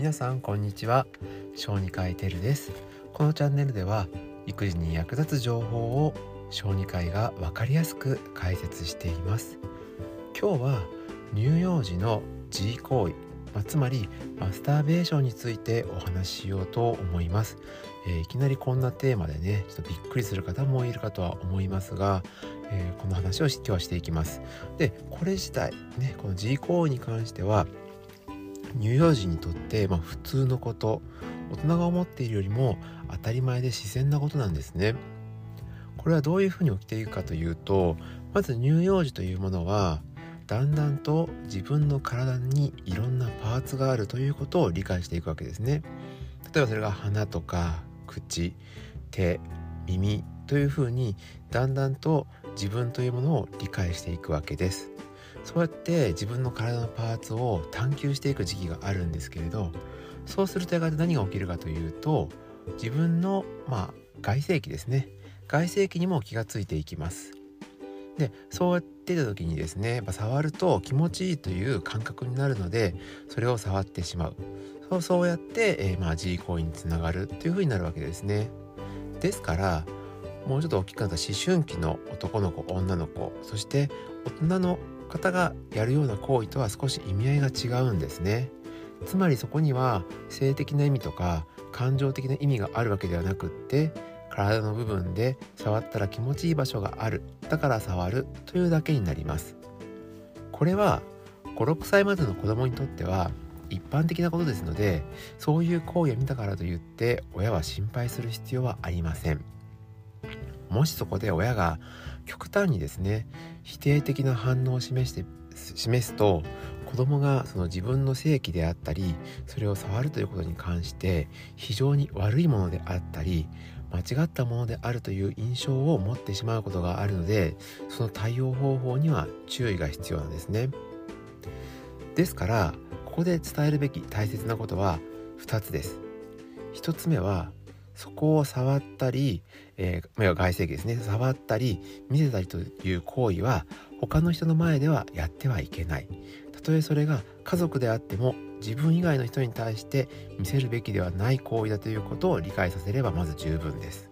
皆さんこんにちは、小児科医てるです。このチャンネルでは育児に役立つ情報を小児科医が分かりやすく解説しています。今日は乳幼児の自慰行為、つまりマスターベーションについてお話ししようと思います。いきなりこんなテーマでね、ちょっとびっくりする方もいるかとは思いますが、この話を今日はしていきます。で、これ自体ね、この自慰行為に関しては乳幼児にとって普通のこと、大人が思っているよりも当たり前で自然なことなんですね。これはどういうふうに起きていくかというと、まず乳幼児というものはだんだんと自分の体にいろんなパーツがあるということを理解していくわけですね。例えばそれが鼻とか口、手、耳というふうにだんだんと自分というものを理解していくわけです。そうやって自分の体のパーツを探求していく時期があるんですけれど、そうするとやがて何が起きるかというと、自分の外生期ですね、外生期にも気がついていきます。で、そうやっていた時にですね、触ると気持ちいいという感覚になるので、それを触ってしまう。そうやって、自慰行為につながるというふうになるわけですね。ですからもうちょっと大きくなった思春期の男の子、女の子、そして大人の方がやるような行為とは少し意味合いが違うんですね。つまりそこには性的な意味とか感情的な意味があるわけではなくって、体の部分で触ったら気持ちいい場所がある、だから触るというだけになります。これは 5,6 歳までの子供にとっては一般的なことですので、そういう行為を見たからといって親は心配する必要はありません。もしそこで親が極端にですね、否定的な反応を示すと、子供がその自分の性器であったり、それを触るということに関して非常に悪いものであったり、間違ったものであるという印象を持ってしまうことがあるので、その対応方法には注意が必要なんですね。ですからここで伝えるべき大切なことは2つです。1つ目はそこを触ったり、外生器ですね、触ったり見せたりという行為は他の人の前ではやってはいけない。たとえそれが家族であっても自分以外の人に対して見せるべきではない行為だということを理解させればまず十分です。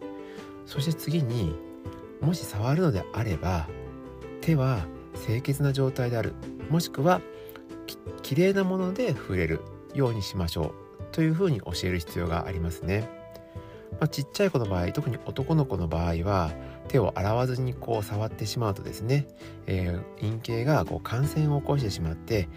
そして次に、もし触るのであれば手は清潔な状態である、もしくはきれいなもので触れるようにしましょうというふうに教える必要がありますね。ちっちゃい子の場合、特に男の子の場合は手を洗わずに触ってしまうとですね、陰茎が感染を起こしてしまって、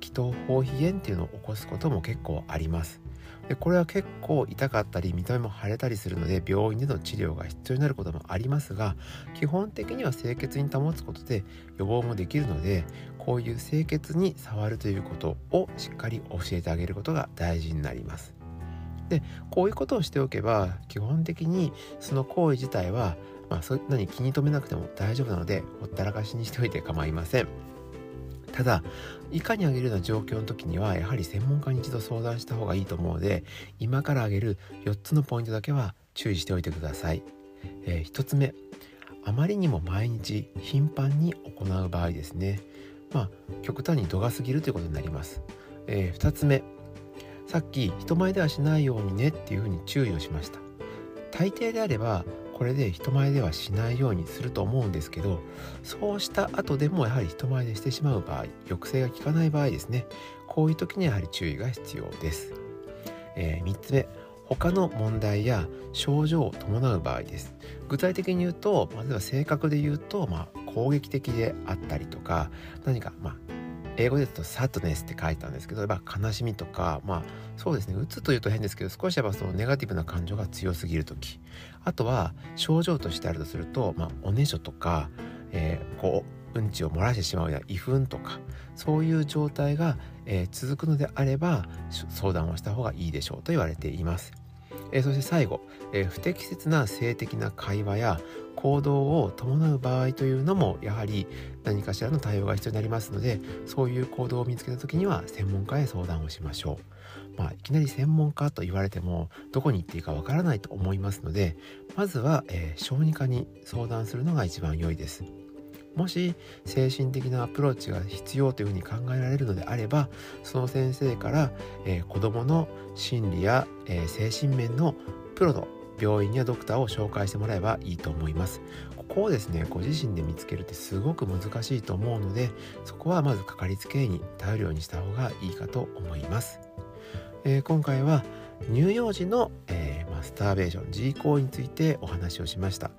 気頭包皮炎っていうのを起こすことも結構あります。で、これは結構痛かったり見た目も腫れたりするので、病院での治療が必要になることもありますが、基本的には清潔に保つことで予防もできるので、こういう清潔に触るということをしっかり教えてあげることが大事になります。で、こういうことをしておけば基本的にその行為自体は、そんなに気に留めなくても大丈夫なので、ほったらかしにしておいて構いません。ただ、以下にあげるような状況の時にはやはり専門家に一度相談した方がいいと思うので、今からあげる4つのポイントだけは注意しておいてください。1つ目、あまりにも毎日頻繁に行う場合ですね。極端に度が過ぎるということになります。2つ目、さっき人前ではしないようにねっていうふうに注意をしました。大抵であればこれで人前ではしないようにすると思うんですけど、そうした後でもやはり人前でしてしまう場合、抑制が効かない場合ですね、こういう時にやはり注意が必要です。3つ目、他の問題や症状を伴う場合です。具体的に言うと、例えば性格で言うと、攻撃的であったりとか、何か英語で言うとサッドネスって書いたんですけど、悲しみとか、そうですね、うつというと変ですけど、少しそのネガティブな感情が強すぎる時、あとは症状としてあるとすると、おねしょとか、うんちを漏らしてしまうような異憤とか、そういう状態が、続くのであれば相談をした方がいいでしょうと言われています。そして最後、不適切な性的な会話や行動を伴う場合というのも、やはり何かしらの対応が必要になりますので、そういう行動を見つけた時には専門家へ相談をしましょう。いきなり専門家と言われてもどこに行っていいかわからないと思いますので、まずは、小児科に相談するのが一番良いです。もし精神的なアプローチが必要というふうに考えられるのであれば、その先生から、子どもの心理や、精神面のプロの病院やドクターを紹介してもらえばいいと思います。ここをですね、ご自身で見つけるってすごく難しいと思うので、そこはまずかかりつけ医に頼るようにした方がいいかと思います。今回は乳幼児の、マスターベーション、自慰行為についてお話をしました。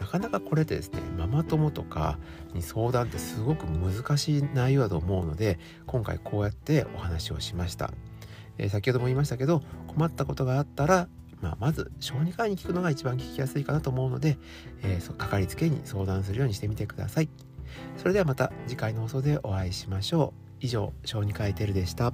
なかなかこれってですね、ママ友とかに相談ってすごく難しい内容だと思うので、今回こうやってお話をしました。先ほども言いましたけど、困ったことがあったらまず小児科医に聞くのが一番聞きやすいかなと思うので、かかりつけ医に相談するようにしてみてください。それではまた次回の放送でお会いしましょう。以上、小児科医テルでした。